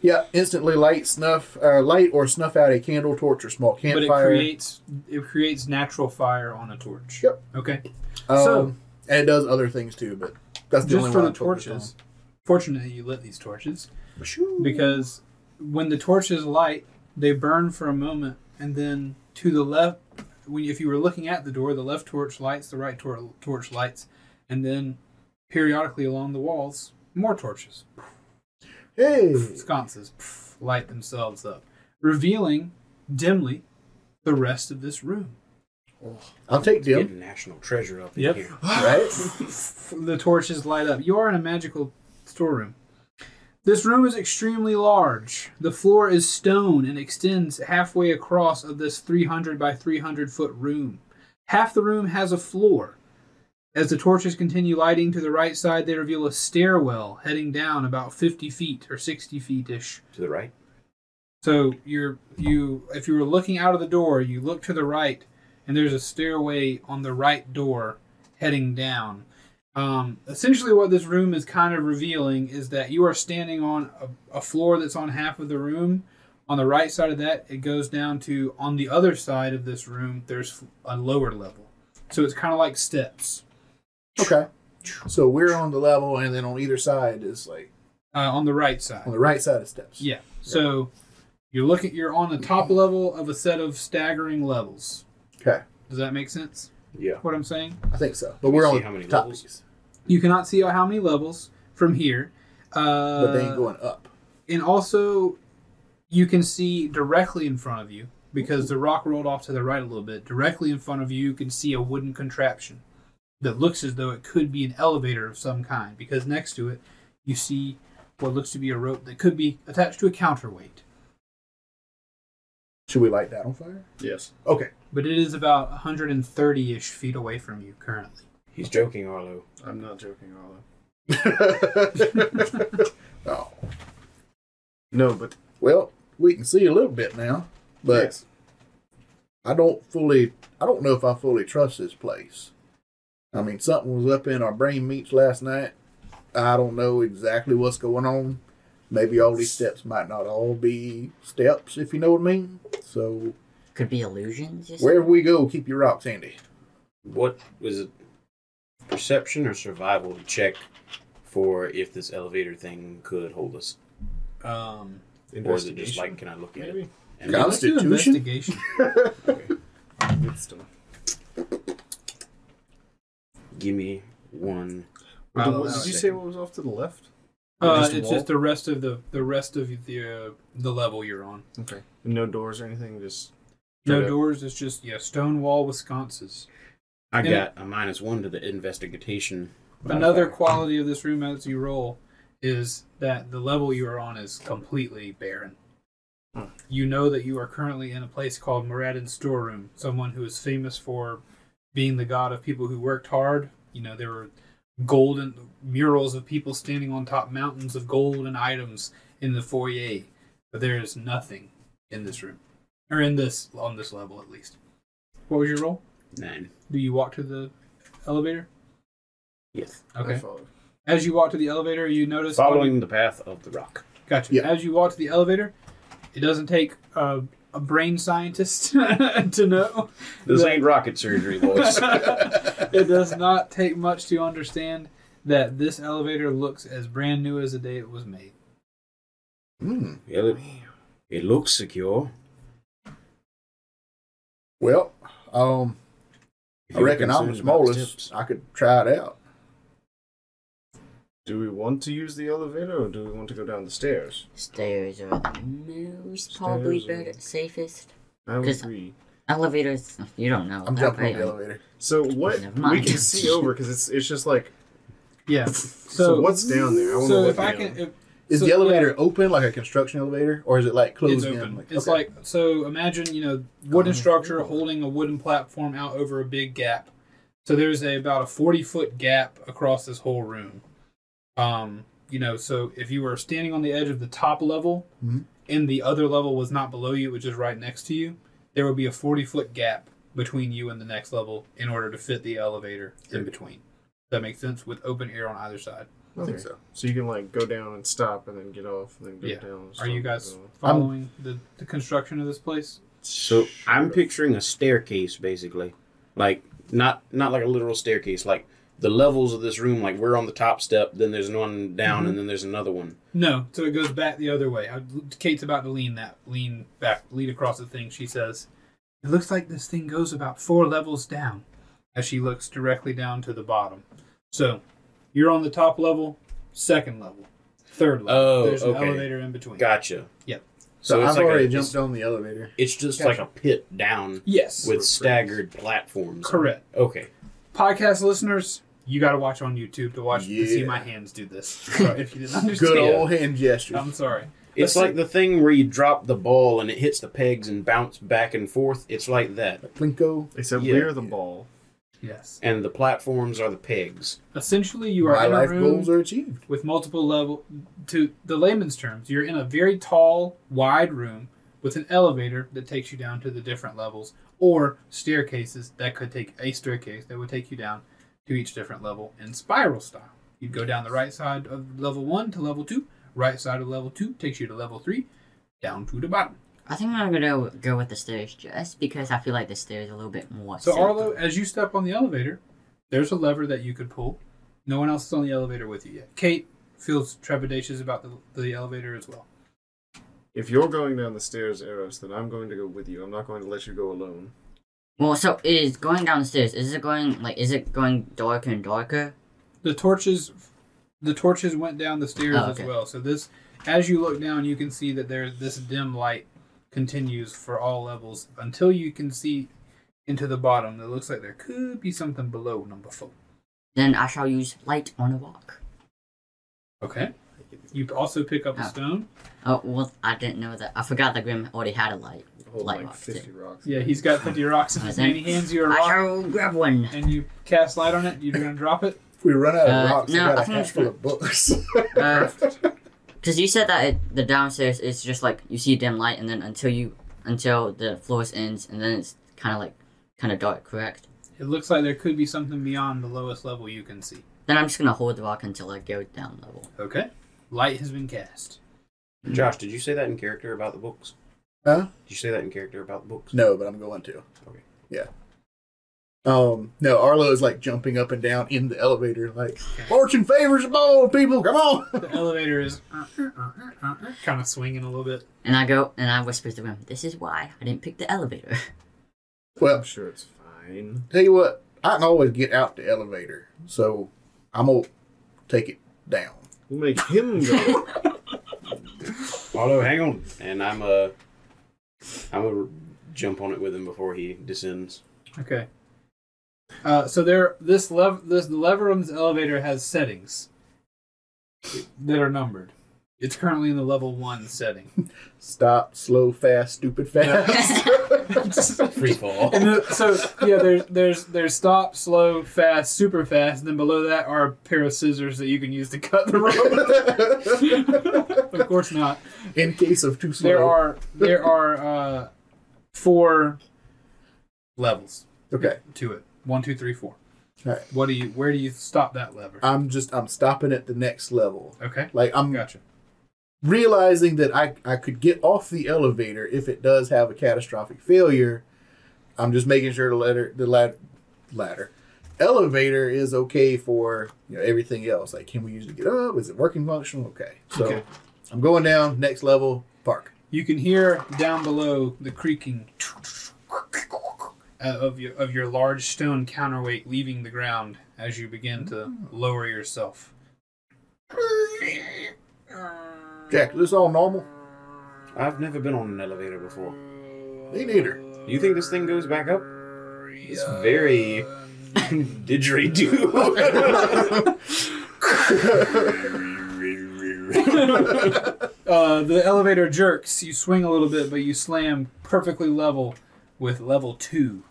Yeah, instantly light snuff, uh, light or snuff out a candle, torch, or small campfire. But it creates it creates natural fire on a torch. Yep. Okay. Um, so and it does other things too, but that's the just only for one the torches. On. Fortunately, you lit these torches because when the torches light, they burn for a moment, and then to the left. When, if you were looking at the door, the left torch lights, the right tor torch lights, and then periodically along the walls, more torches. Hey! Sconces light themselves up, revealing dimly the rest of this room. I'll take deal. Get national treasure up yep. in here. Right? The torches light up. You are in a magical storeroom. This room is extremely large. The floor is stone and extends halfway across of this three hundred by three hundred foot room. Half the room has a floor. As the torches continue lighting to the right side, they reveal a stairwell heading down about fifty feet or sixty feet-ish. To the right? So you're, you, if you were looking out of the door, you look to the right, and there's a stairway on the right door heading down. Um, essentially what this room is kind of revealing is that you are standing on a, a floor that's on half of the room. On the right side of that, it goes down to, on the other side of this room, there's a lower level. So it's kind of like steps. Okay. So we're on the level, and then on either side is like... Uh, on the right side. On the right side of steps. Yeah. So you look at, you're on the top level of a set of staggering levels. Okay. Does that make sense? Yeah. What I'm saying? I think so. But we're on how many top levels. You cannot see how many levels from here. Uh, but they ain't going up. And also, you can see directly in front of you, because the rock rolled off to the right a little bit. Directly in front of you, you can see a wooden contraption that looks as though it could be an elevator of some kind, because next to it, you see what looks to be a rope that could be attached to a counterweight. Should we light that on fire? Yes. Okay. But it is about one hundred thirty-ish feet away from you currently. He's joking, Arlo. I'm not joking, Arlo. Oh. No, but... Well, we can see a little bit now, but yes. I don't fully... I don't know if I fully trust this place. I mean, something was up in our brain meets last night. I don't know exactly what's going on. Maybe all these steps might not all be steps, if you know what I mean. So... Could be illusions. Wherever we go, keep your rocks handy. What was it? Perception or survival to check for if this elevator thing could hold us? Um, or is it just like, can I look at it? And Constitution? Let's do investigation. Okay. Good stuff. Give me one. Wow, what, did you say what was off to the left? Uh, just it's just the rest of the the rest of the uh, the level you're on. Okay. And no doors or anything. Just no up. doors. It's just yeah, stone wall with sconces. I and got a minus one to the investigation. Another quality of this room as you roll is that the level you are on is completely barren. Hmm. You know that you are currently in a place called Muradin's Storeroom. Someone who is famous for being the god of people who worked hard. You know there were golden murals of people standing on top mountains of gold and items in the foyer, but there is nothing in this room, or in this on this level at least. What was your roll? Nine. Do you walk to the elevator? Yes. Okay. As you walk to the elevator, you notice following you, the path of the rock. Gotcha. Yep. As you walk to the elevator, it doesn't take uh, a brain scientist to know. This that, ain't rocket surgery, boys. It does not take much to understand that this elevator looks as brand new as the day it was made. Mm, it, it looks secure. Well, um, I reckon I'm the smallest. I could try it out. Do we want to use the elevator, or do we want to go down the stairs? Stairs are the most stairs probably better, safest. I would agree. Elevators, you don't know. I'm jumping on the elevator. So what we can see over because it's it's just like, yeah. So, so what's down there? I want so to if I down. can, if, is so, the elevator yeah. open like a construction elevator, or is it like closed? It's open. In? Like, it's okay. like so. Imagine you know wooden oh, structure cool. holding a wooden platform out over a big gap. So there's a about a forty foot gap across this whole room. Um, you know, so if you were standing on the edge of the top level mm-hmm. and the other level was not below you, which is right next to you, there would be a forty foot gap between you and the next level in order to fit the elevator in between. Does that make sense? With open air on either side. I okay. think so. So you can like go down and stop and then get off and then go yeah. down. And stop Are you guys and following the, the construction of this place? So sure. I'm picturing a staircase basically. Like not, not like a literal staircase, like the levels of this room, like we're on the top step, then there's one down, mm-hmm. and then there's another one. No, so it goes back the other way. I, Kate's about to lean that, lean back, lean across the thing. She says, "It looks like this thing goes about four levels down," as she looks directly down to the bottom. So, you're on the top level, second level, third level. Oh, there's an okay. elevator in between. Gotcha. Yep. So, so I've like already a, jumped on the elevator. It's just gotcha. like a pit down. Yes. With staggered platforms. Correct. Okay. Podcast listeners, you got to watch on YouTube to watch yeah. to see my hands do this. So if you didn't understand. Good old hand gestures. I'm sorry. It's Let's like see. the thing where you drop the ball and it hits the pegs and bounce back and forth. It's like that. Like Plinko. Except yeah. we're the ball. Yes. And the platforms are the pegs. Essentially, you are My in a life room goals are achieved. With multiple level. To the layman's terms, you're in a very tall, wide room with an elevator that takes you down to the different levels, or staircases that could take a staircase that would take you down to each different level in spiral style. You'd go down the right side of level one to level two, right side of level two takes you to level three, down to the bottom. I think I'm going to go with the stairs just because I feel like the stairs are a little bit more So, simple. Arlo, as you step on the elevator, there's a lever that you could pull. No one else is on the elevator with you yet. Kate feels trepidatious about the, the elevator as well. If you're going down the stairs, Eros, then I'm going to go with you. I'm not going to let you go alone. Well, so is going down the stairs, is it going, like, is it going darker and darker? The torches, the torches went down the stairs oh, okay. as well. So this, as you look down, you can see that there's this dim light continues for all levels until you can see into the bottom. It looks like there could be something below number four. Then I shall use light on a rock. Okay. You also pick up oh. a stone. Oh, well, I didn't know that. I forgot that Grim already had a light. Oh, light like rock fifty too. Rocks. Yeah, he's got fifty rocks in his hand. He hands you a rock. I shall grab one. And you cast light on it. You're going to drop it? If we run out of uh, rocks, no, we got I a hatch full of books. uh, Because you said that it, the downstairs is just like you see dim light, and then until you until the floor ends, and then it's kind of like kind of dark. Correct. It looks like there could be something beyond the lowest level you can see. Then I'm just gonna hold the rock until I go down level. Okay. Light has been cast. Josh, did you say that in character about the books? Huh? Did you say that in character about the books? No, but I'm going to. Okay. Yeah. Um. No, Arlo is like jumping up and down in the elevator, like fortune favors the bold people. Come on! The elevator is uh, uh, uh, uh, uh, kind of swinging a little bit. And I go and I whisper to him, "This is why I didn't pick the elevator." Well, I'm sure it's fine. Tell you what, I can always get out the elevator, so I'm gonna take it down. We'll make him go. Arlo, hang on, and I'm a, I'm gonna jump on it with him before he descends. Okay. Uh, so there, this lever, this lever on this elevator has settings that are numbered. It's currently in the level one setting. Stop, slow, fast, stupid, fast, free fall. And the, so yeah, there's there's there's stop, slow, fast, super fast, and then below that are a pair of scissors that you can use to cut the rope. Of course not. In case of too slow. There are there are uh, four levels. Okay. To it. One, two, three, four. All right. What do you? Where do you stop that lever? I'm just. I'm stopping at the next level. Okay. Like I'm. Gotcha. Realizing that I I could get off the elevator if it does have a catastrophic failure. I'm just making sure the ladder, the ladder, ladder, elevator is okay for you know everything else. Like, can we usually get up? Is it working functional? Okay. So okay. I'm going down next level. Park. You can hear down below the creaking. Uh, of your of your large stone counterweight leaving the ground as you begin to lower yourself. Jack, is this all normal? I've never been on an elevator before. Me neither. Do you think this thing goes back up? It's very didgeridoo. uh, the elevator jerks. You swing a little bit, but you slam perfectly level with level two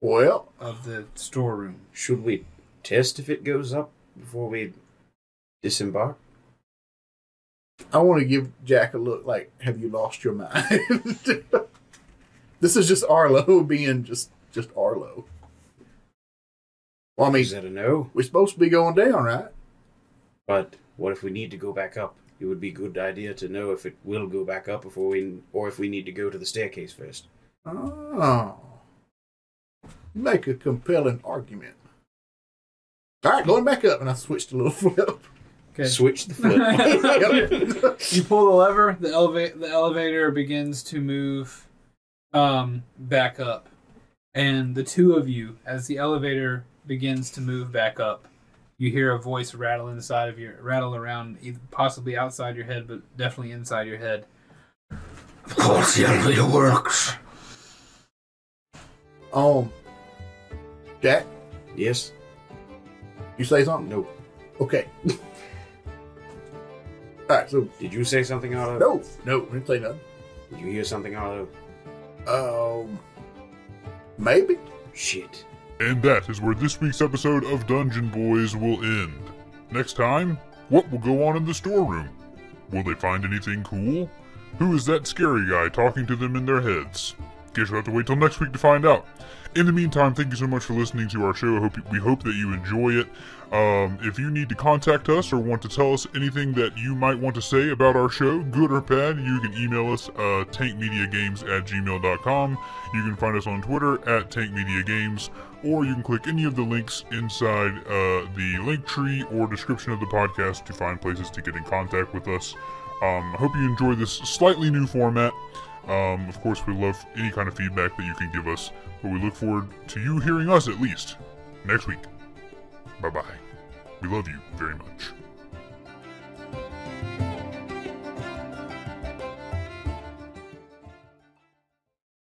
well, of the storeroom. Should we test if it goes up before we disembark? I want to give Jack a look like, have you lost your mind? This is just Arlo being just, just Arlo. Well, I mean, is that a no? We're supposed to be going down, right? But what if we need to go back up? It would be a good idea to know if it will go back up before we, or if we need to go to the staircase first. Oh. Make a compelling argument. All right, going back up, and I switched a little flip. Okay. Switch the flip. You pull the lever, the, eleva- the elevator begins to move um, back up. And the two of you, as the elevator begins to move back up, you hear a voice rattle inside of your, rattle around, possibly outside your head, but definitely inside your head. Of course the elevator works. Um, Jack? Yes? You say something? Nope. Okay. Alright, so... Did you say something, Arlo? No, no, I didn't say nothing. Did you hear something, Arlo? Um... Maybe? Shit. And that is where this week's episode of Dungeon Boys will end. Next time, what will go on in the storeroom? Will they find anything cool? Who is that scary guy talking to them in their heads? Guess you'll have to wait till next week to find out. In the meantime, thank you so much for listening to our show. I hope you, we hope that you enjoy it. Um, if you need to contact us or want to tell us anything that you might want to say about our show, good or bad, you can email us uh, tankmediagames at gmail dot com. You can find us on Twitter at tankmediagames, or you can click any of the links inside uh, the link tree or description of the podcast to find places to get in contact with us. Um, I hope you enjoy this slightly new format. Um, of course, we love any kind of feedback that you can give us, but we look forward to you hearing us, at least, next week. Bye-bye. We love you very much.